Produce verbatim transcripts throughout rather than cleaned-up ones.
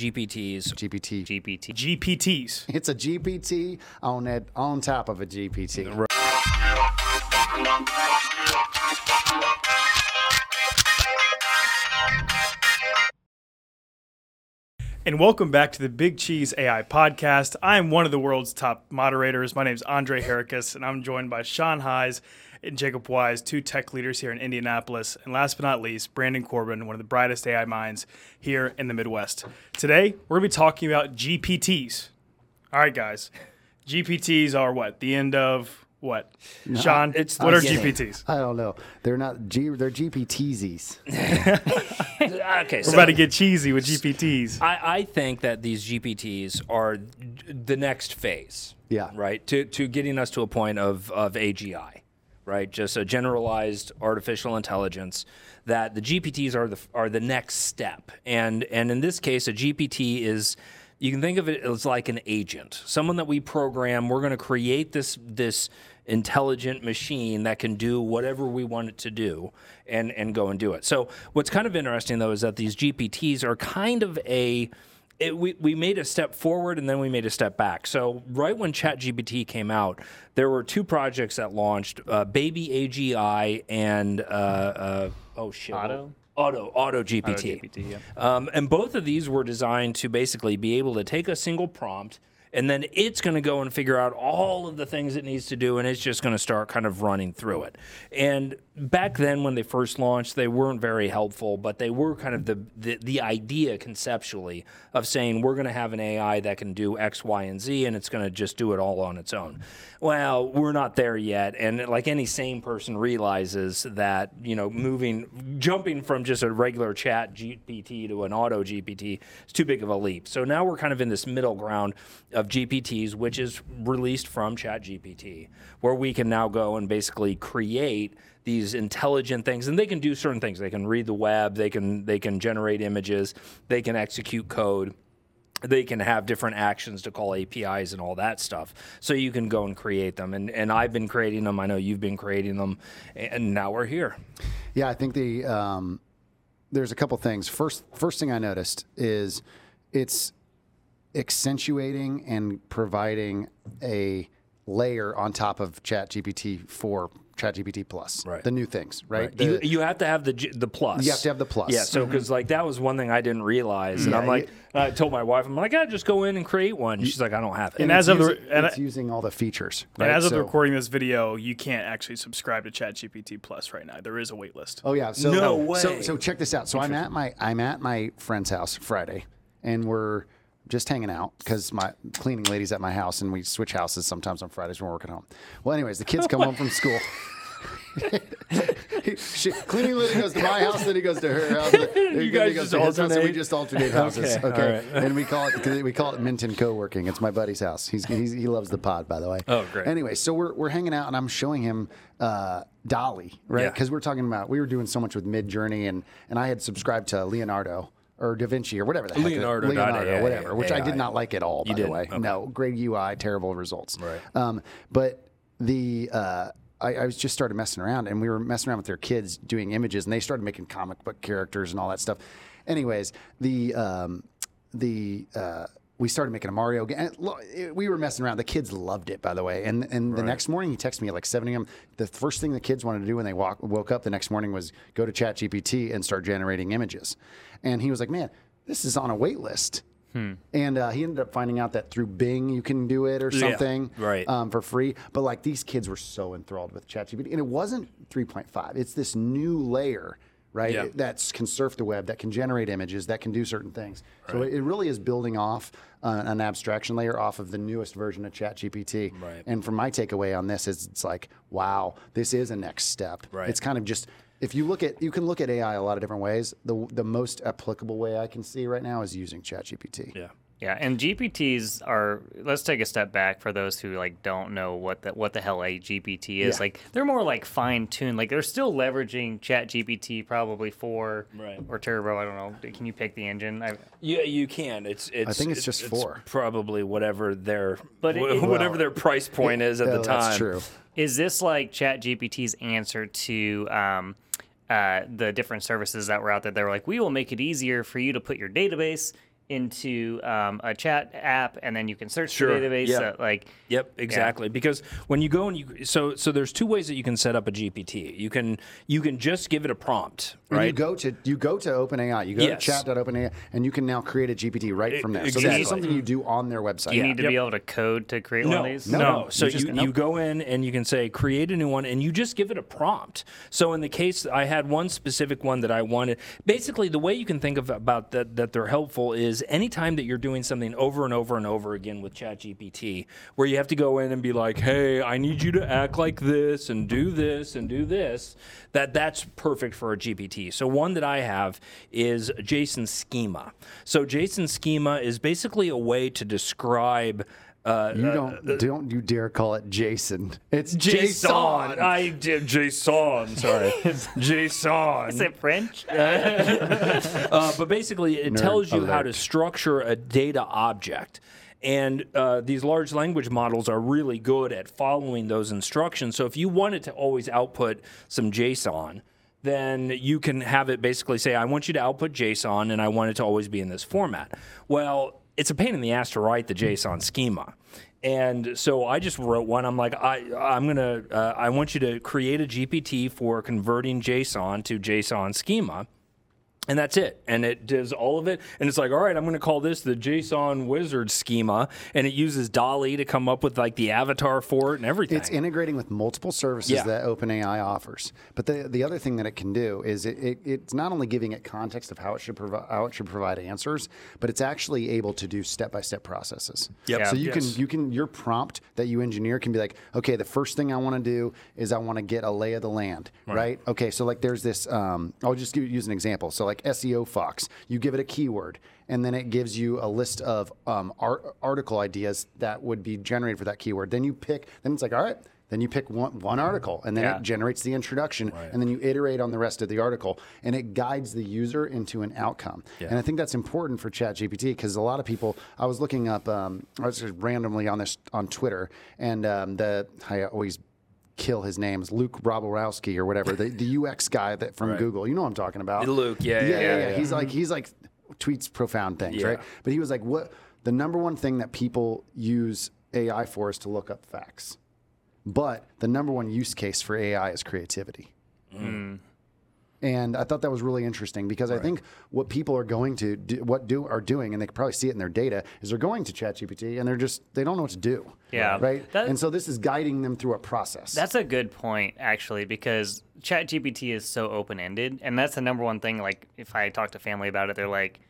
G P Ts. G P T. G P T. G P Ts. It's a G P T on it, on top of a G P T. And welcome back to the Big Cheese A I podcast. I am one of the world's top moderators. My name is Andre Herakis, and I'm joined by Sean Heise and Jacob Wise, two tech leaders here in Indianapolis, and last but not least, Brandon Corbin, one of the brightest A I minds here in the Midwest. Today, we're going to be talking about G P Ts. All right, guys. G P Ts are what? The end of what? No, Sean, it's what are G P Ts? I don't know. They're not G, they're G P Ts. Okay, we're so about to get cheesy with G P Ts. I, I think that these G P Ts are the next phase. Yeah. Right? To to getting us to a point of, of A G I. Right, just a generalized artificial intelligence. That the G P Ts are the are the next step, and and in this case, a G P T is, you can think of it as like an agent, someone that we program. We're going to create this this intelligent machine that can do whatever we want it to do, and and go and do it. So what's kind of interesting though is that these G P Ts are kind of a It, we, we made a step forward and then we made a step back. So right when ChatGPT came out, there were two projects that launched, uh, Baby A G I and, uh, uh, oh shit. Auto? Auto, AutoGPT. AutoGPT, yeah. Um, and both of these were designed to basically be able to take a single prompt, and then it's going to go and figure out all of the things it needs to do, and it's just going to start kind of running through it. And back then when they first launched, they weren't very helpful, but they were kind of the the, the idea conceptually of saying we're going to have an A I that can do X, Y, and Z, and it's going to just do it all on its own. Well, we're not there yet, and like any sane person realizes that, you know, moving, jumping from just a regular chat G P T to an auto G P T is too big of a leap. So now we're kind of in this middle ground of G P Ts, which is released from ChatGPT, where we can now go and basically create these intelligent things, and they can do certain things. They can read the web, they can they can generate images, they can execute code, they can have different actions to call A P Is and all that stuff. So you can go and create them, and and I've been creating them. I know you've been creating them, and now we're here. Yeah, I think the um, there's a couple things. First, first thing I noticed is it's accentuating and providing a layer on top of ChatGPT for ChatGPT Plus, right. The new things, right? right. The, you, you have to have the the plus. You have to have the plus. Yeah, so because mm-hmm. like that was one thing I didn't realize, and yeah, I'm like, you, and I told my wife, I'm like, I just go in and create one. She's like, I don't have it. And, and as of using, the, and it's I, using all the features. Right? And as so, of recording this video, you can't actually subscribe to ChatGPT Plus right now. There is a wait list. Oh yeah, so no way. So, so check this out. So I'm at my I'm at my friend's house Friday, and we're just hanging out because my cleaning lady's at my house, and we switch houses sometimes on Fridays when we're working home. Well, anyways, the kids come home from school. she, cleaning lady goes to my house, then he goes to her house. Then you guys goes just to his alternate. House, and we just alternate houses. Okay, okay. Right. And we call it we call it Minton co-working. It's my buddy's house. He's, he's he loves the pod, by the way. Oh, great. Anyway, so we're we're hanging out, and I'm showing him uh, Dolly, right? Because yeah. we're talking about we were doing so much with Mid Journey, and and I had subscribed to Leonardo. Or Da Vinci, or whatever the heck. Leonardo, Leonardo A I, whatever, A I, which A I. I did not like at all, by the way. Okay. No, great U I, terrible results. Right. Um, but the uh, I, I was just started messing around, and we were messing around with their kids doing images, and they started making comic book characters and all that stuff. Anyways, the um, the uh, we started making a Mario game. We were messing around. The kids loved it, by the way. And and the right. next morning, he texted me at like seven a.m. The first thing the kids wanted to do when they walk, woke up the next morning was go to ChatGPT and start generating images. And he was like, man, this is on a wait list. Hmm. And uh, he ended up finding out that through Bing you can do it or something yeah, right. um, for free. But like these kids were so enthralled with ChatGPT. And it wasn't three point five. It's this new layer, right, yeah. that can surf the web, that can generate images, that can do certain things. Right. So it really is building off uh, an abstraction layer off of the newest version of ChatGPT. Right. And from my takeaway on this, is it's like, wow, this is a next step. Right. It's kind of just... If you look at, you can look at A I a lot of different ways. The the most applicable way I can see right now is using ChatGPT. Yeah. Yeah, and G P Ts are, let's take a step back for those who like don't know what the, what the hell a G P T is. Yeah. Like they're more like fine-tuned. Like they're still leveraging ChatGPT probably for right. or Turbo, I don't know. Can you pick the engine? I, yeah, you can. It's it's I think it's, it's just it's four. Probably whatever their but it, it, whatever well, their price point it, is at oh, the time. That's true. Is this like ChatGPT's answer to um, uh, the different services that were out there? They were like, we will make it easier for you to put your database into um, a chat app, and then you can search sure. the database. Yep. So, like, yep, exactly. Yeah. Because when you go and you so so there's two ways that you can set up a G P T. You can you can just give it a prompt, right? And you go to you go to OpenAI, you go yes. to chat dot open A I, and you can now create a G P T right it, from there. Exactly. So this is something you do on their website. Do you yeah. need to yep. be able to code to create no, one of these? No, no. no. So you, just, you nope. go in and you can say create a new one, and you just give it a prompt. So in the case, I had one specific one that I wanted. Basically, the way you can think of about that that they're helpful is. Anytime that you're doing something over and over and over again with ChatGPT, where you have to go in and be like, hey, I need you to act like this and do this and do this, that that's perfect for a G P T. So one that I have is JSON schema. So JSON schema is basically a way to describe Uh, you don't uh, don't you dare call it Jason. It's JSON. I did JSON. Sorry, JSON. Is it French? uh, but basically, it Nerd tells you alert. How to structure a data object. And uh, these large language models are really good at following those instructions. So if you wanted to always output some JSON, then you can have it basically say, I want you to output JSON, and I want it to always be in this format. Well, it's a pain in the ass to write the JSON schema. And so I just wrote one. I'm like, I, I'm gonna, uh, I want you to create a G P T for converting JSON to JSON schema. And that's it. And it does all of it. And it's like, all right, I'm going to call this the JSON wizard schema. And it uses Dolly to come up with like the avatar for it and everything. It's integrating with multiple services yeah. that OpenAI offers. But the the other thing that it can do is it, it it's not only giving it context of how it should provi- how it should provide answers, but it's actually able to do step by step processes. Yep. Yeah. So you yes. can you can your prompt that you engineer can be like, okay, the first thing I want to do is I want to get a lay of the land, right? right? Okay, so like there's this. Um, I'll just give, use an example. So like. S E O Fox. You give it a keyword, and then it gives you a list of um, art- article ideas that would be generated for that keyword. Then you pick, then it's like, all right, then you pick one, one article, and then yeah. it generates the introduction, right. and then you iterate on the rest of the article, and it guides the user into an outcome. Yeah. And I think that's important for ChatGPT because a lot of people, I was looking up, um, I was just randomly on this on Twitter, and um, the I always kill his name is Luke Wroblewski or whatever, the, the U X guy that from right. Google. You know what I'm talking about. Luke, yeah, yeah, yeah. yeah, yeah. yeah. He's like he's like tweets profound things, yeah. right? But he was like, what the number one thing that people use A I for is to look up facts. But the number one use case for A I is creativity. Mm. And I thought that was really interesting because right. I think what people are going to do, what do are doing, and they can probably see it in their data, is they're going to ChatGPT and they're just they don't know what to do. Yeah, right. That, and so this is guiding them through a process. That's a good point, actually, because ChatGPT is so open-ended, and that's the number one thing. Like, if I talk to family about it, they're like,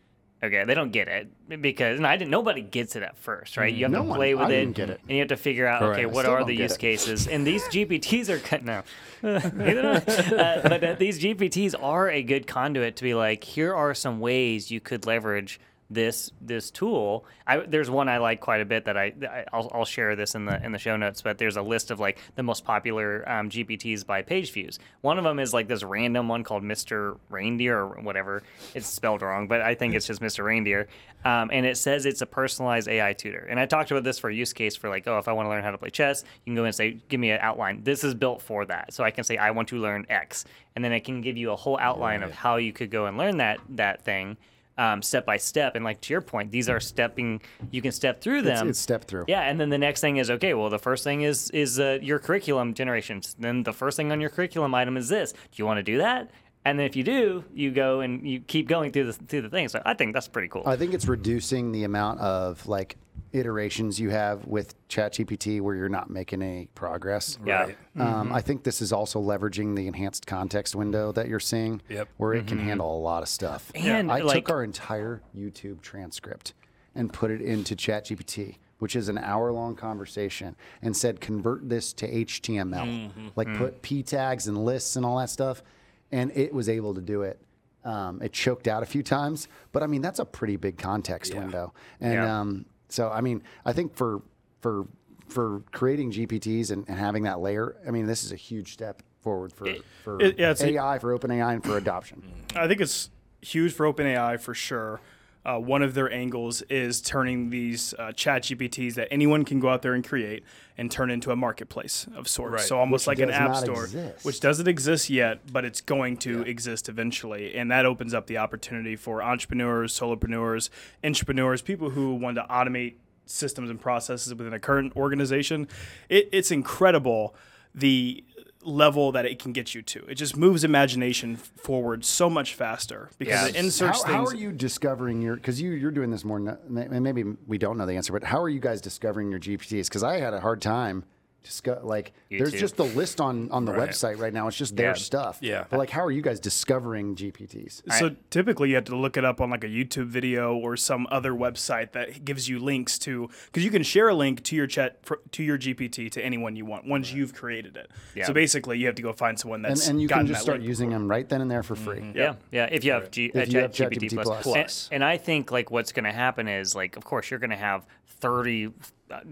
"Okay, they don't get it because and I didn't. Nobody gets it at first, right? You have no to play one, with I it, didn't it, and you have to figure out Correct. Okay, what are the use it. Cases? And these G P Ts are cut now. uh, but uh, these G P Ts are a good conduit to be like, here are some ways you could leverage this this tool. I, there's one I like quite a bit that I, I I'll, I'll share this in the in the show notes. But there's a list of like the most popular um, G P Ts by page views. One of them is like this random one called Mister Reindeer or whatever. It's spelled wrong, but I think it's just Mister Reindeer. Um, and it says it's a personalized A I tutor. And I talked about this for a use case for like, oh, if I want to learn how to play chess, you can go in and say, give me an outline. This is built for that. So I can say I want to learn X, and then it can give you a whole outline right. of how you could go and learn that that thing. Um, step by step, and like to your point, these are stepping. You can step through them. It's, it's step through. Yeah, and then the next thing is okay. Well, the first thing is is uh, your curriculum generations. Then the first thing on your curriculum item is this. Do you want to do that? And then if you do, you go and you keep going through the through the thing. So I think that's pretty cool. I think it's reducing the amount of like iterations you have with ChatGPT where you're not making any progress. Yeah. Right. Um, mm-hmm. I think this is also leveraging the enhanced context window that you're seeing, yep. where it mm-hmm. can handle a lot of stuff. And yeah. I like, took our entire YouTube transcript and put it into ChatGPT, which is an hour-long conversation, and said convert this to H T M L, mm-hmm. like mm. put p tags and lists and all that stuff, and it was able to do it. Um, it choked out a few times, but I mean that's a pretty big context yeah. window, and. Yeah. Um, So, I mean, I think for for for creating G P Ts and, and having that layer, I mean, this is a huge step forward for, for it, yeah, A I, a, for OpenAI, and for adoption. I think it's huge for OpenAI for sure. Uh, one of their angles is turning these uh, Chat G P Ts that anyone can go out there and create and turn into a marketplace of sorts. Right. So almost which like an app store, exist. Which doesn't exist yet, but it's going to yeah. exist eventually. And that opens up the opportunity for entrepreneurs, solopreneurs, entrepreneurs, people who want to automate systems and processes within a current organization. It, it's incredible the level that it can get you to. It just moves imagination forward so much faster because yes. it inserts how, things. How are you discovering your, because you, you're doing this more, and maybe we don't know the answer, but how are you guys discovering your G P Ts? Because I had a hard time. Disco- like YouTube. There's just the list on, on the right. website right now. It's just their yeah. stuff. Yeah. But like, how are you guys discovering G P Ts? So I, typically you have to look it up on like a YouTube video or some other website that gives you links to, because you can share a link to your chat to your G P T to anyone you want once right. you've created it. Yeah. So basically you have to go find someone that's and, and you can just start using them right then and there for free. Mm-hmm. Yeah. yeah, yeah. If you have G- if you have G P T plus, plus. plus. And, and I think like what's going to happen is like, of course you're going to have thirty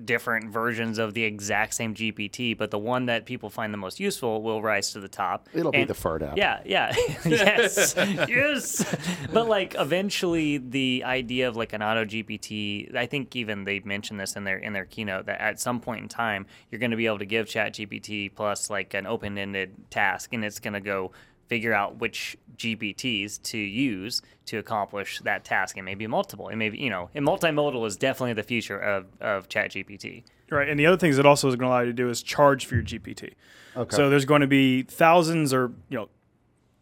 different versions of the exact same G P T, but the one that people find the most useful will rise to the top. It'll and be the fart app. Yeah, yeah. yes, yes. But like eventually the idea of like an Auto G P T, I think even they mentioned this in their in their keynote, that at some point in time, you're going to be able to give Chat G P T plus like an open-ended task, and it's going to go figure out which G P Ts to use to accomplish that task. It may be multiple. It may be, you know, and multimodal is definitely the future of, of Chat G P T. Right. And the other things that also is going to allow you to do is charge for your G P T. Okay. So there's going to be thousands or, you know,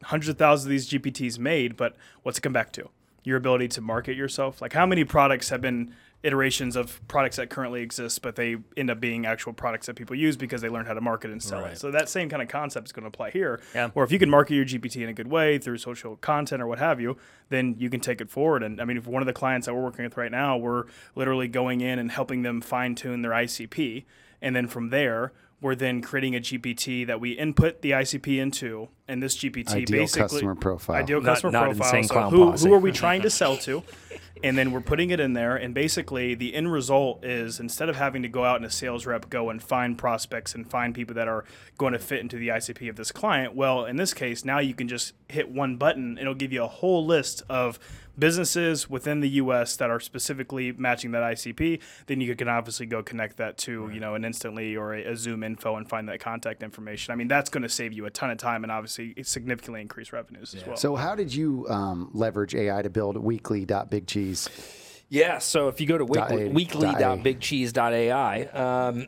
hundreds of thousands of these G P Ts made, but what's it come back to? Your ability to market yourself. Like how many products have been iterations of products that currently exist, but they end up being actual products that people use because they learn how to market and sell right. it. So that same kind of concept is going to apply here. Yeah. Or if you can market your G P T in a good way through social content or what have you, then you can take it forward. And I mean, if one of the clients that we're working with right now, we're literally going in and helping them fine tune their I C P. And then from there, we're then creating a G P T that we input the I C P into, and this G P T ideal basically customer profile. Ideal not, customer not profile. So who, who are we trying to sell to? And then we're putting it in there, and basically the end result is instead of having to go out and a sales rep go and find prospects and find people that are going to fit into the I C P of this client, well, in this case, now you can just hit one button, and it'll give you a whole list of businesses within the U S that are specifically matching that I C P. Then you can obviously go connect that to, you know, an Instantly or a, a Zoom Info and find that contact information. I mean, that's going to save you a ton of time and obviously significantly increase revenues yeah. as well. So how did you um, leverage A I to build weekly dot big cheese? Yeah, so if you go to weekly dot big cheese dot a i, um,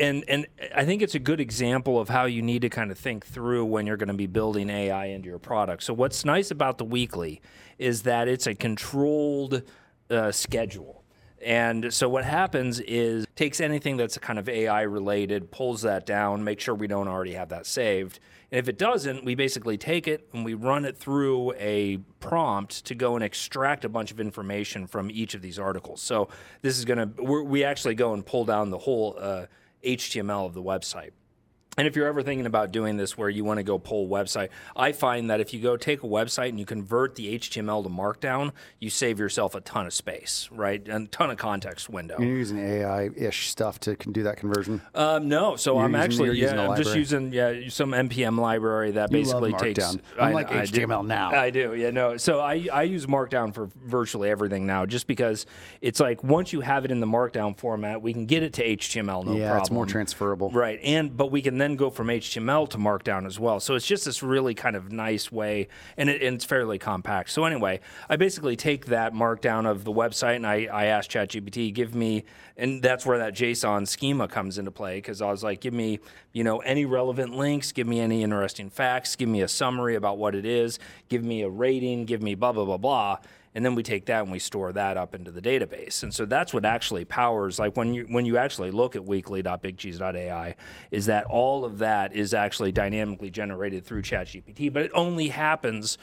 and and I think it's a good example of how you need to kind of think through when you're going to be building A I into your product. So what's nice about the weekly is that it's a controlled uh, schedule. And so what happens is it takes anything that's kind of A I related, pulls that down, make sure we don't already have that saved. And if it doesn't, we basically take it and we run it through a prompt to go and extract a bunch of information from each of these articles. So this is going to, we actually go and pull down the whole uh, H T M L of the website. And if you're ever thinking about doing this where you want to go pull website, I find that if you go take a website and you convert the H T M L to Markdown, you save yourself a ton of space, right? And a ton of context window. You're using A I-ish stuff to do that conversion? Um, no. So you're I'm using, actually yeah, I'm just using yeah, some N P M library that you basically love Markdown. takes... I like H T M L do. now. I do, yeah, no. So I, I use Markdown for virtually everything now just because it's like once you have it in the Markdown format, we can get it to H T M L, no yeah, problem. Yeah, it's more transferable. Right, and but we can then... then go from H T M L to Markdown as well. So it's just this really kind of nice way, and, it, and it's fairly compact. So anyway, I basically take that Markdown of the website, and I, I ask Chat G P T, give me, and that's where that JSON schema comes into play, because I was like, give me, you know, any relevant links, give me any interesting facts, give me a summary about what it is, give me a rating, give me blah, blah, blah, blah. And then we take that and we store that up into the database. And so that's what actually powers, like when you when you actually look at weekly dot big cheese dot a i, is that all of that is actually dynamically generated through Chat G P T, but it only happens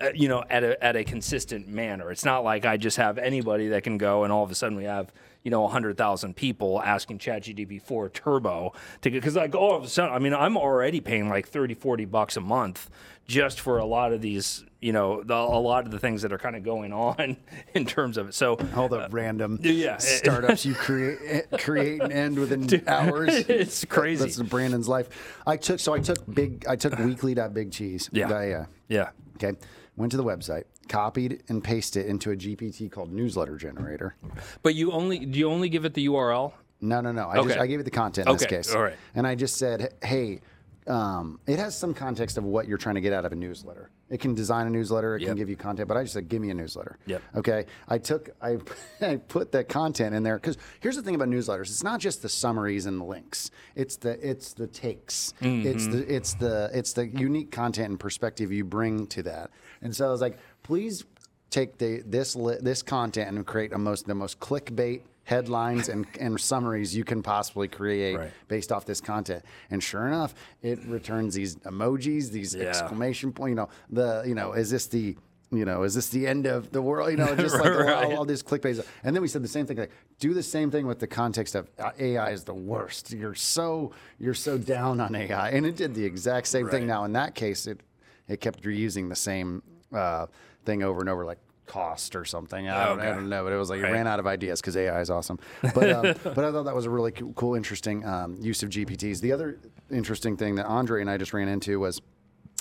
uh, you know, at a at a consistent manner. It's not like I just have anybody that can go and all of a sudden we have, you know, one hundred thousand people asking Chat G P T for Turbo to get, because like all of a sudden, I mean, I'm already paying like thirty, forty bucks a month just for a lot of these, you know, the, a lot of the things that are kind of going on in terms of it. So all the uh, random yeah. startups you create create and end within Dude, hours. It's crazy. That's Brandon's life. I took so I took big I took weekly dot big cheese. Yeah. Yeah. Yeah. Okay. went to the website, copied and pasted it into a G P T called Newsletter Generator. But you only do you only give it the U R L? No, no, no. I okay. just I gave it the content in okay. this case. All right. And I just said, hey, um, it has some context of what you're trying to get out of a newsletter. It can design a newsletter. It yep. can give you content. But I just said, give me a newsletter. Yep. Okay. I took I, I put that content in there because here's the thing about newsletters. It's not just the summaries and the links. It's the it's the takes. Mm-hmm. It's the it's the it's the unique content and perspective you bring to that. And so I was like, please take the this li- this content and create a most the most clickbait headlines and, and summaries you can possibly create right. based off this content. And sure enough, it returns these emojis, these yeah. exclamation point. You know, the you know, is this the you know, is this the end of the world? You know, just like right. all, all this clickbait. And then we said the same thing. Like, do the same thing with the context of uh, A I is the worst. You're so you're so down on A I, and it did the exact same right. thing. Now in that case, it it kept reusing the same. Uh, thing over and over, like cost or something. I don't, okay. I don't know, but it was like right. it ran out of ideas because A I is awesome. But um, but I thought that was a really cool, interesting um, use of G P Ts. The other interesting thing that Andre and I just ran into was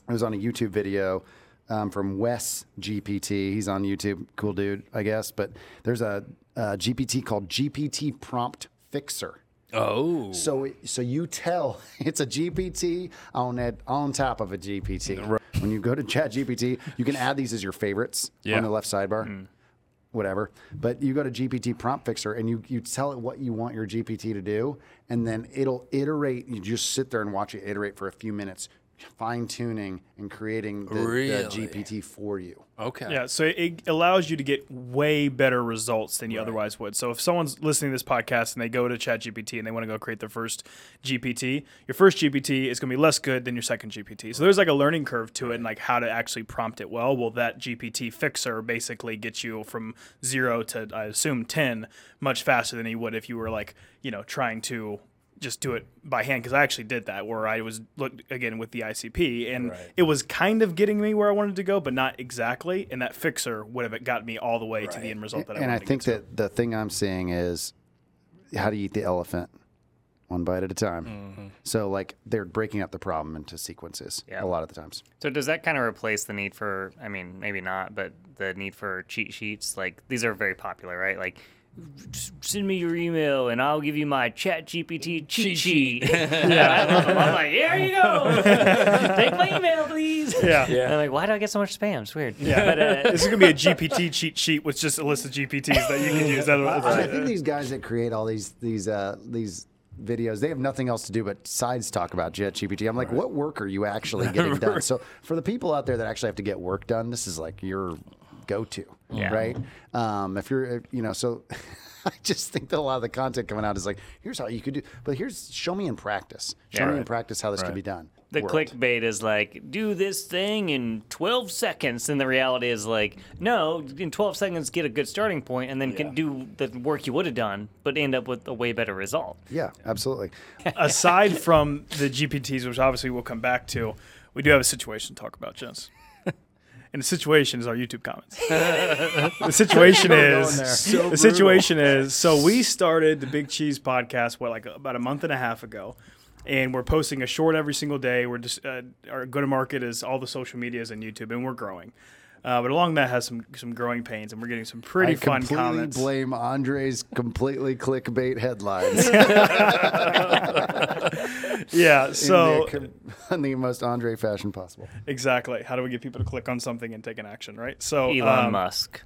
it was on a YouTube video um, from Wes G P T. He's on YouTube, cool dude, I guess. But there's a, a G P T called G P T Prompt Fixer. Oh, so so you tell it's a G P T on it on top of a G P T. Right. When you go to ChatGPT, you can add these as your favorites yeah. on the left sidebar, mm. whatever. But you go to G P T Prompt Fixer and you you tell it what you want your G P T to do, and then it'll iterate. You just sit there and watch it iterate for a few minutes, fine tuning and creating the, really? the G P T for you. Okay. Yeah, so it allows you to get way better results than you right. otherwise would. So if someone's listening to this podcast and they go to ChatGPT and they want to go create their first G P T, your first G P T is going to be less good than your second G P T. So there's like a learning curve to it and like how to actually prompt it well. Well, that G P T fixer basically gets you from zero to, I assume, ten much faster than you would if you were like, you know, trying to just do it by hand, because I actually did that where I was looked again with the I C P and right. it was kind of getting me where I wanted to go, but not exactly. And that fixer would have got me all the way right. to the end result that and I wanted. And I think to get that to. The thing I'm seeing is how do you eat the elephant? One bite at a time. Mm-hmm. So like they're breaking up the problem into sequences yeah. a lot of the times. So does that kind of replace the need for, I mean, maybe not, but the need for cheat sheets? Like these are very popular, right? Like, send me your email and I'll give you my ChatGPT cheat sheet. Yeah. I'm like, here you go. Take my email, please. Yeah. yeah. I'm like, why do I get so much spam? It's weird. Yeah. But, uh, this is going to be a G P T cheat sheet with just a list of G P Ts that you can use. That I, I think these guys that create all these these uh, these videos, they have nothing else to do but sides talk about ChatGPT. I'm like, right. what work are you actually getting done? So for the people out there that actually have to get work done, this is like your go-to, yeah. right? Um, if you're, you know, so I just think that a lot of the content coming out is like, here's how you could do, but here's, show me in practice. Show yeah, me right. in practice how this right. could be done. The World. clickbait is like, do this thing in twelve seconds. And the reality is like, no, in twelve seconds, get a good starting point and then yeah. can do the work you would have done, but end up with a way better result. Yeah, absolutely. Aside from the G P Ts, which obviously we'll come back to, we do have a situation to talk about, gents. And the situation is our YouTube comments. The situation is so the situation is so we started the Big Cheese podcast what like about a month and a half ago, and we're posting a short every single day. We're just uh, our go to market is all the social medias and YouTube, and we're growing. Uh, but along that has some some growing pains, and we're getting some pretty I fun comments. I completely blame Andre's completely clickbait headlines. Yeah, so in the, in the most Andre fashion possible. Exactly. How do we get people to click on something and take an action, right? So Elon um, Musk.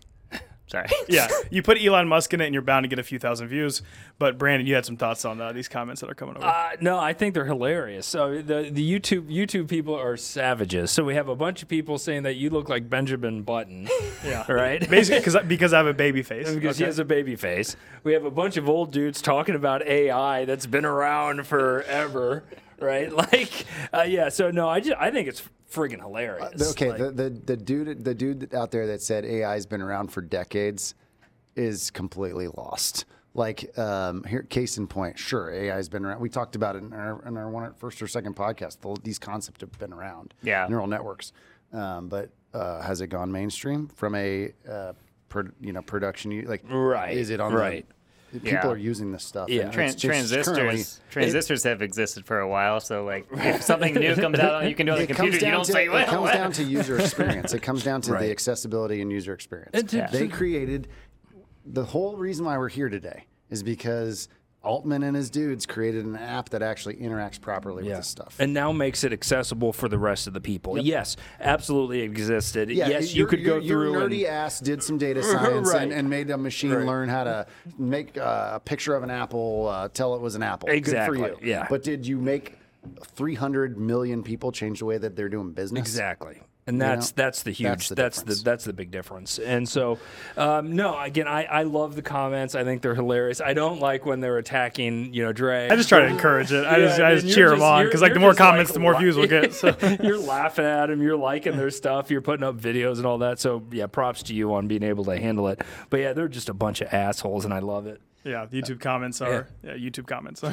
Sorry. Yeah, you put Elon Musk in it, and you're bound to get a few thousand views. But Brandon, you had some thoughts on uh, these comments that are coming over. Uh, no, I think they're hilarious. So the the YouTube YouTube people are savages. So we have a bunch of people saying that you look like Benjamin Button. Yeah. Right. Basically, because because I have a baby face. And because okay. he has a baby face. We have a bunch of old dudes talking about A I that's been around forever. Right. Like, uh, yeah. So no, I just I think it's friggin' hilarious. Uh, okay, like, the, the the dude the dude out there that said A I's been around for decades is completely lost. Like, um, here, case in point, sure, A I's been around. We talked about it in our in our one, first or second podcast. The, these concepts have been around. Yeah, neural networks. Um, but uh, has it gone mainstream from a uh, pro, you know production? Like, right? Is it on right? The, People yeah. are using this stuff. Yeah. Tran- transistors currently... transistors it, have existed for a while, so like if something new comes out, you can do it on the computer. You don't to, say, well, it comes what? down to user experience. It comes down to right. the accessibility and user experience. Yeah. They created the whole reason why we're here today is because Altman and his dudes created an app that actually interacts properly yeah. with this stuff. And now makes it accessible for the rest of the people. Yep. Yes, absolutely existed. Yeah, yes, you could your, go your through nerdy and... nerdy ass did some data science right. and, and made a machine right. learn how to make uh, a picture of an apple, uh, tell it was an apple. Exactly. Good for you. Yeah. But did you make three hundred million people change the way that they're doing business? Exactly. And that's you know, that's the huge that's the that's the, that's the big difference. And so, um, no, again, I, I love the comments. I think they're hilarious. I don't like when they're attacking, you know, Dre. I just try to encourage it. I yeah, just I just cheer just, them on because like the more comments, like, the more views we'll get. So you're laughing at them, you're liking their stuff, you're putting up videos and all that. So yeah, props to you on being able to handle it. But yeah, they're just a bunch of assholes, and I love it. Yeah, YouTube comments are yeah, yeah YouTube comments.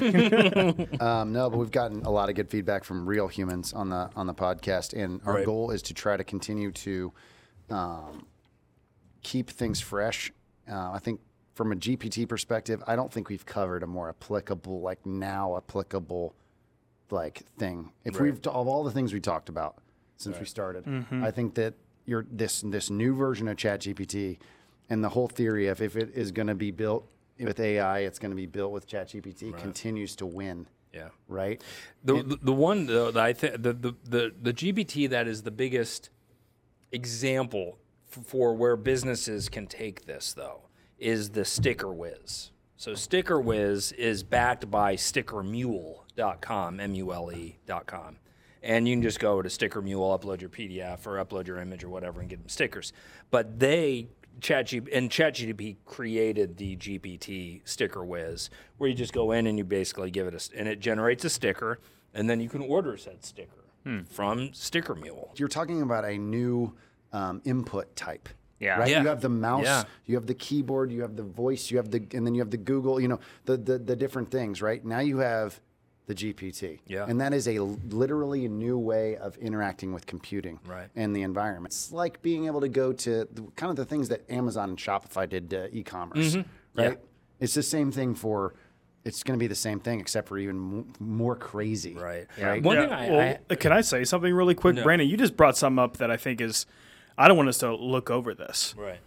um, no, but we've gotten a lot of good feedback from real humans on the on the podcast, and our right. goal is to try to continue to um, keep things fresh. Uh, I think from a G P T perspective, I don't think we've covered a more applicable, like now applicable, like thing. If right. we've t- of all the things we talked about since right. we started, mm-hmm. I think that your this this new version of ChatGPT and the whole theory of if it is going to be built with A I, it's going to be built with ChatGPT, right. continues to win. Yeah. Right? The it, the, the one, though, that I think the, the, the, the G P T that is the biggest example f- for where businesses can take this, though, is the Sticker Wiz. So Sticker Wiz is backed by sticker mule dot com, M U L E dot com. And you can just go to Sticker Mule, upload your P D F or upload your image or whatever and get them stickers. But they... ChatGPT and ChatGPT created the G P T Sticker Wiz, where you just go in and you basically give it a, and it generates a sticker, and then you can order said sticker hmm. from Sticker Mule. You're talking about a new um, input type, yeah. right? Yeah. You have the mouse, yeah. you have the keyboard, you have the voice, you have the, and then you have the Google, you know, the the, the different things, right? Now you have the G P T, yeah. and that is a literally a new way of interacting with computing right. and the environment. It's like being able to go to the, kind of the things that Amazon and Shopify did to e-commerce, mm-hmm. right? Yeah. It's the same thing for, it's going to be the same thing except for even m- more crazy. Right. Yeah. right? One yeah. thing I, well, I... Can I say something really quick? No. Brandon, you just brought something up that I think is, I don't want us to look over this. Right.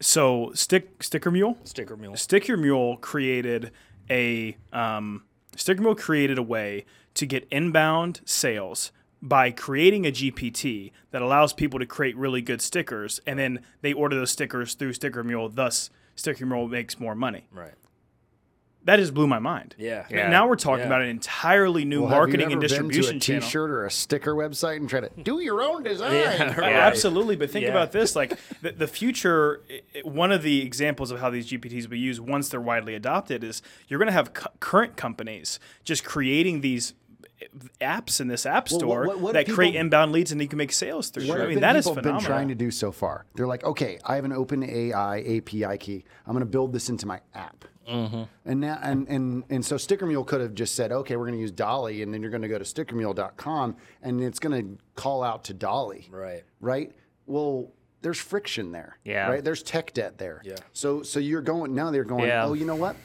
So stick Sticker Mule? Sticker Mule. Sticker Mule created a... Um, Sticker Mule created a way to get inbound sales by creating a G P T that allows people to create really good stickers, and then they order those stickers through Sticker Mule, thus Sticker Mule makes more money. Right. That just blew my mind. Yeah. yeah. Now we're talking yeah. about an entirely new well, marketing and distribution channel. Have you ever been to a t-shirt or a sticker website and try to do your own design? Yeah, right. Absolutely. But think yeah. about this. Like the, the future, it, one of the examples of how these G P Ts will be used once they're widely adopted is you're going to have cu- current companies just creating these apps in this app store well, what, what that people, create inbound leads and you can make sales through. What I mean, that is phenomenal. People have been trying to do so far. They're like, okay, I have an OpenAI A P I key. I'm going to build this into my app. Mm-hmm. And now, and, and and so Sticker Mule could have just said, okay, we're going to use Dolly, and then you're going to go to sticker mule dot com, and it's going to call out to Dolly. Right. Right? Well, there's friction there. Yeah. Right? There's tech debt there. Yeah. So, so you're going, now they're going, yeah. oh, you know what?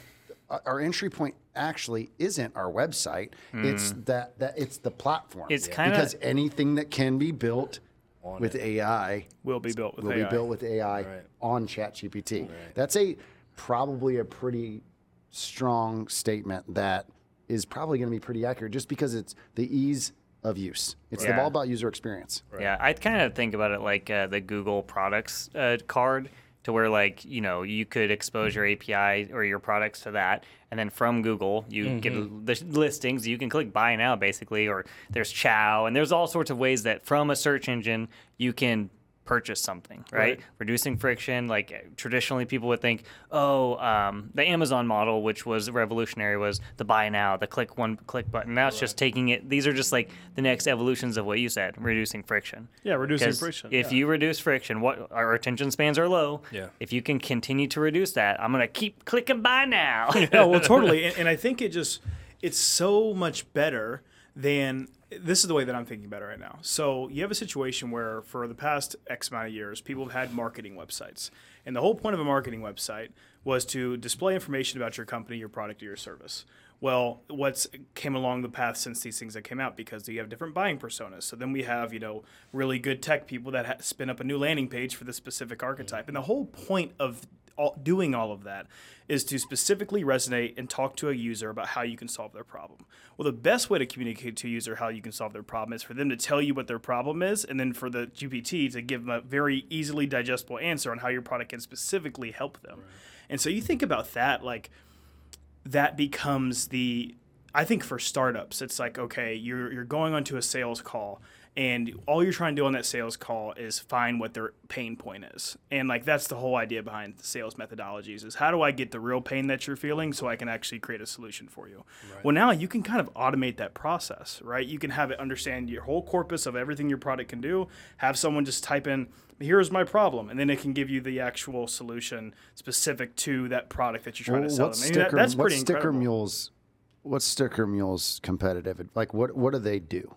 Our entry point actually isn't our website. Mm. It's that, that it's the platform. It's kind of because anything that can be built with it. A I will be built with will A I. Will be built with A I right. on ChatGPT. Right. That's a probably a pretty strong statement that is probably going to be pretty accurate, just because it's the ease of use. It's yeah. all about user experience. Right. Yeah, I kind of think about it like uh, the Google products uh, card. To where, like, you know, you could expose your A P I or your products to that, and then from Google, you mm-hmm. get the listings. You can click buy now, basically, or there's Chow, and there's all sorts of ways that from a search engine you can purchase something, right? right. Reducing friction. Like, traditionally, people would think, oh, um, the Amazon model, which was revolutionary, was the buy now, the click one click button. Now right. it's just taking it. These are just like the next evolutions of what you said, reducing friction. Yeah, reducing because friction. If yeah. you reduce friction, what our attention spans are low. Yeah. If you can continue to reduce that, I'm going to keep clicking buy now. No, well, totally. And, and I think it just, it's so much better than this is the way that I'm thinking about it right now. So you have a situation where for the past X amount of years, people have had marketing websites. And the whole point of a marketing website was to display information about your company, your product, or your service. Well, what's came along the path since these things that came out, because you have different buying personas. So then we have, you know, really good tech people that ha- spin up a new landing page for the specific archetype. And the whole point of all, doing all of that is to specifically resonate and talk to a user about how you can solve their problem. Well, the best way to communicate to a user how you can solve their problem is for them to tell you what their problem is, and then for the G P T to give them a very easily digestible answer on how your product can specifically help them. Right. And so you think about that, like, that becomes the, I think for startups, it's like, okay, you're you're going onto a sales call, and all you're trying to do on that sales call is find what their pain point is. And like, that's the whole idea behind sales methodologies is, how do I get the real pain that you're feeling so I can actually create a solution for you? Right. Well, now you can kind of automate that process, right? You can have it understand your whole corpus of everything your product can do, have someone just type in, here's my problem, and then it can give you the actual solution specific to that product that you're trying well, to sell them. Sticker, that, that's pretty incredible. Sticker Mule's, what's Sticker Mule's competitive? Like, what, what do they do?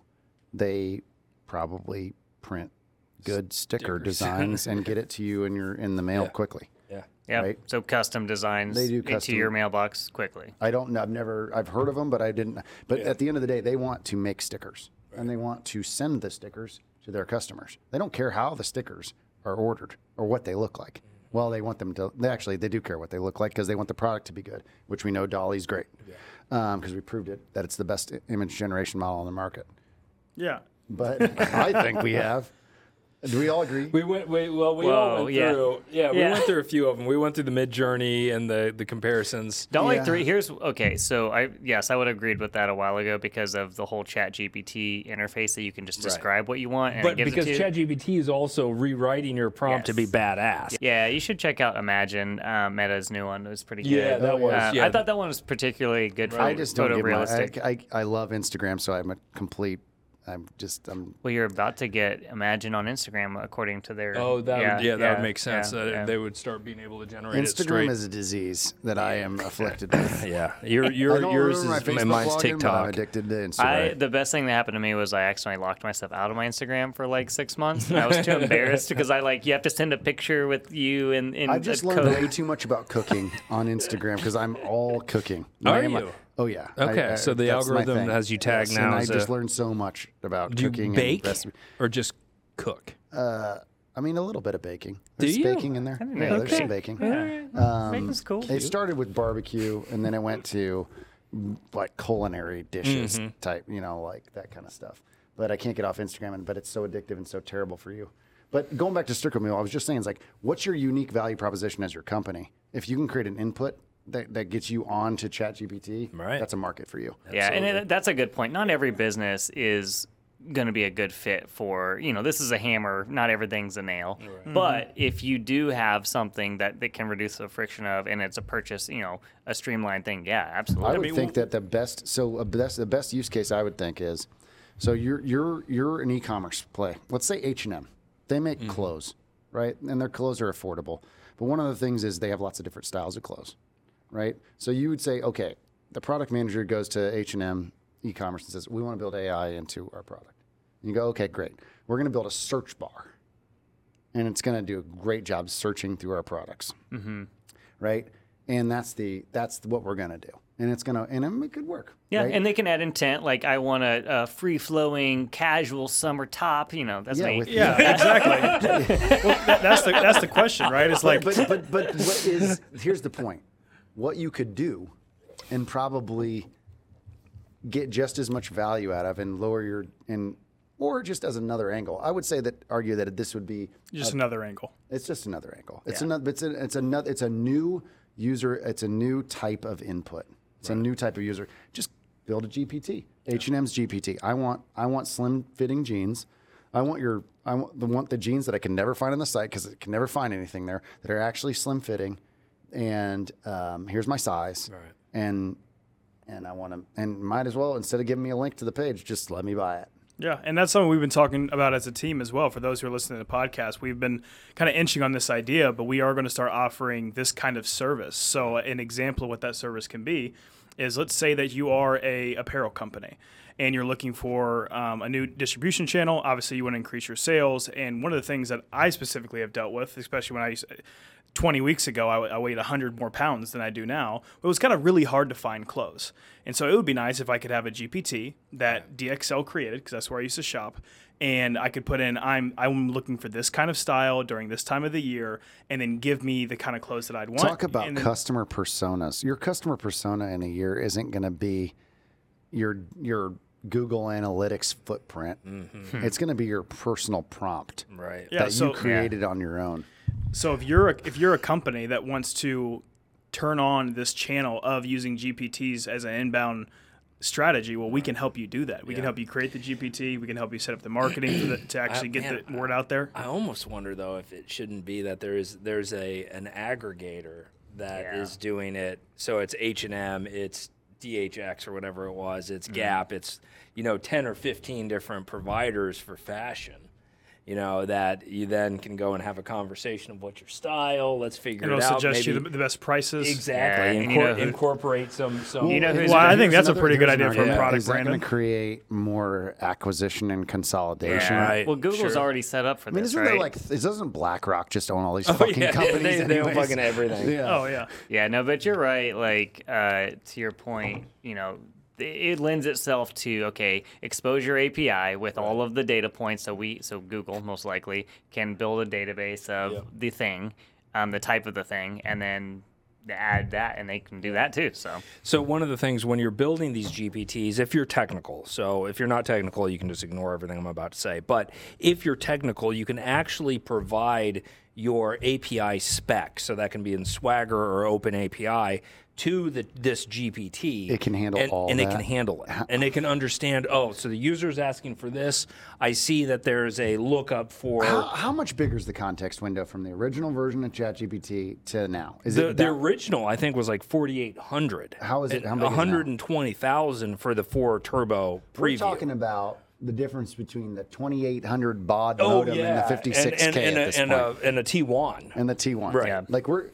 They probably print good sticker Stickers. designs and get it to you in your in the mail yeah. quickly. Yeah. Yeah. Right? So custom designs they do custom. into your mailbox quickly. I don't know. I've never, I've heard of them, but I didn't. But yeah. at the end of the day, they want to make stickers, right. and they want to send the stickers to their customers. They don't care how the stickers are ordered or what they look like. Well, they want them to, they actually, they do care what they look like, because they want the product to be good, which we know Dolly's great, because yeah. um, we proved it, that it's the best image generation model on the market. Yeah. But I think we have. Do we all agree? We went. We, well, we Whoa, all went yeah. through. Yeah, we yeah. went through a few of them. We went through the Mid Journey and the, the comparisons. Dolly yeah. three. Here's okay. So I yes, I would have agreed with that a while ago because of the whole ChatGPT interface that you can just describe right. what you want. And but it gives because ChatGPT is also rewriting your prompt yes. to be badass. Yeah, you should check out Imagine. Um, Meta's new one, it was pretty good. Yeah, that was. Uh, yeah. I thought that one was particularly good for I just photorealistic. My, I, I I love Instagram, so I'm a complete. I'm just. I'm well, you're about to get Imagine on Instagram, according to their. Oh, that yeah, would, yeah, yeah that would make sense. Yeah, uh, yeah. They would start being able to generate Instagram it straight. Instagram is a disease that I am afflicted with. yeah, your your yours is my mine's TikTok. I'm addicted to Instagram. I, the best thing that happened to me was I accidentally locked myself out of my Instagram for like six months. And I was too embarrassed because I like you have to send a picture with you and. and I just learned code. way too much about cooking on Instagram because I'm all cooking. Are you? Like, Oh yeah. Okay, I, I, so the algorithm has you tagged yes, now. And I just a, learned so much about do cooking. Do you bake and or just cook? Uh, I mean, a little bit of baking. There's do you? baking in there. I didn't know. Yeah, okay. There's some baking. Yeah. Um, Baking's cool. It started with barbecue, and then it went to like culinary dishes mm-hmm. type, you know, like that kind of stuff. But I can't get off Instagram, and, but it's so addictive and so terrible for you. But going back to Sticker Mule, I was just saying, it's like, what's your unique value proposition as your company? If you can create an input That, that gets you on to ChatGPT, right. that's a market for you. Yeah, Absolutely. and it, that's a good point. Not every business is going to be a good fit for, you know, this is a hammer, not everything's a nail. Right. Mm-hmm. But if you do have something that, that can reduce the friction of, and it's a purchase, you know, a streamlined thing, yeah, absolutely. I would I mean, think that the best, so a best, the best use case I would think is, so you're, you're, you're an e-commerce play. Let's say H and M. They make mm-hmm. clothes, right? And their clothes are affordable. But one of the things is they have lots of different styles of clothes. Right? So you would say, okay, the product manager goes to H and M e-commerce and says, we want to build A I into our product. And you go, okay, great. We're going to build a search bar. And it's going to do a great job searching through our products. Mm-hmm. Right? And that's the that's what we're going to do. And it's going to, and it could work. Yeah, right? And they can add intent, like I want a, a free-flowing, casual summer top, you know, that's yeah, me. With, yeah, yeah, exactly. Well, that, that's, the, that's the question, right? It's like. But, but, but, but what is, here's the point. What you could do and probably get just as much value out of and lower your and or just as another angle. I would say that argue that this would be just a, another angle. It's just another angle. It's yeah. another it's a, it's another it's a new user, it's a new type of input. It's right. a new type of user. Just build a G P T. Yeah. H and M's G P T. I want I want slim fitting jeans. I want your I want the want the jeans that I can never find on the site because I can never find anything there that are actually slim fitting. And um, here's my size, right. and and I want to, and might as well, instead of giving me a link to the page, just let me buy it. Yeah, and that's something we've been talking about as a team as well. For those who are listening to the podcast, we've been kind of inching on this idea, but we are going to start offering this kind of service. So an example of what that service can be is, let's say that you are a apparel company, and you're looking for um, a new distribution channel, obviously you want to increase your sales. And one of the things that I specifically have dealt with, especially when I used to, twenty weeks ago, I, I weighed one hundred more pounds than I do now. It was kind of really hard to find clothes. And so it would be nice if I could have a G P T that D X L created, because that's where I used to shop. And I could put in, I'm I'm looking for this kind of style during this time of the year, and then give me the kind of clothes that I'd want. Talk about and customer then, personas. Your customer persona in a year isn't going to be your your Google Analytics footprint. Mm-hmm. It's going to be your personal prompt right. yeah, that so, you created yeah. on your own. So if you're a, if you're a company that wants to turn on this channel of using G P Ts as an inbound strategy, well, we can help you do that. We yeah. can help you create the G P T. We can help you set up the marketing for the, to actually I, get man, the word out there. I almost wonder though if it shouldn't be that there is there's a an aggregator that yeah. is doing it. So it's H and M, it's D H X or whatever it was, it's mm-hmm. Gap, it's you know ten or fifteen different providers for fashion. You know, that you then can go and have a conversation of what's your style. Let's figure It'll it out. It'll suggest Maybe. you the best prices. Exactly. Yeah, Incor- you know incorporate some. some you know well, well I think that's another, a pretty good idea for a product brand. It's going to create more acquisition and consolidation. Yeah, right. Well, Google's sure. already set up for I mean, this, isn't right? Like, doesn't BlackRock just own all these oh, fucking yeah. companies? They, they own fucking everything. yeah. Oh, yeah. Yeah, no, but you're right. Like, uh, to your point, you know, it lends itself to, okay, expose your A P I with all of the data points. So we, so Google most likely can build a database of yeah. the thing, um, the type of the thing, and then add that, and they can do that too. So, so one of the things when you're building these G P Ts, if you're technical, so if you're not technical, you can just ignore everything I'm about to say. But if you're technical, you can actually provide your A P I spec, so that can be in Swagger or OpenAI, to the this G P T. It can handle and, all and that. And it can handle it. And it can understand, oh, so the user's asking for this. I see that there's a lookup for... How, how much bigger is the context window from the original version of ChatGPT to now? Is the, it that... the original, I think, was like forty-eight hundred. How is it? How one hundred twenty thousand for the four turbo preview. We're talking about the difference between the twenty-eight hundred baud oh, modem yeah. and the fifty-six K and, and, and, at this and point. A, and a T one. And the T one. Right. Yeah. Like, we're...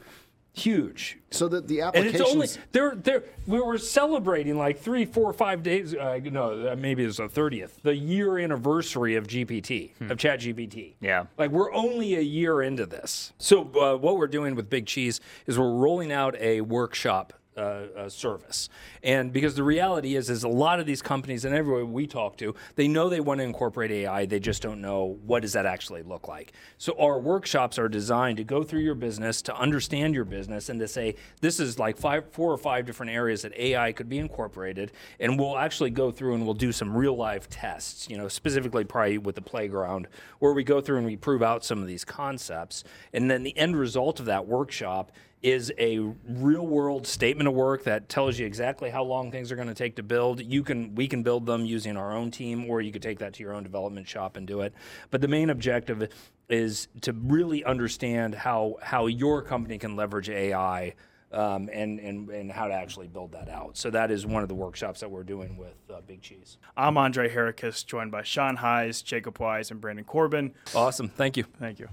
Huge. So that the applications. And it's only there. There we were celebrating like three, four, five days. Uh, no, maybe it was the thirtieth, the year anniversary of G P T hmm. of ChatGPT. Yeah, like we're only a year into this. So uh, what we're doing with Big Cheese is we're rolling out a workshop uh, uh, service, and because the reality is, is a lot of these companies and everyone we talk to, they know they want to incorporate A I, they just don't know what does that actually look like. So our workshops are designed to go through your business, to understand your business, and to say, this is like five, four or five different areas that A I could be incorporated, and we'll actually go through and we'll do some real life tests, you know, specifically probably with the playground, where we go through and we prove out some of these concepts. And then the end result of that workshop is a real world statement of work that tells you exactly how long things are going to take to build. You can, we can build them using our own team, or you could take that to your own development shop and do it. But the main objective is to really understand how how your company can leverage A I um, and, and, and how to actually build that out. So that is one of the workshops that we're doing with uh, Big Cheese. I'm Andre Herakis, joined by Sean Heise, Jacob Wise, and Brandon Corbin. Awesome. Thank you. Thank you.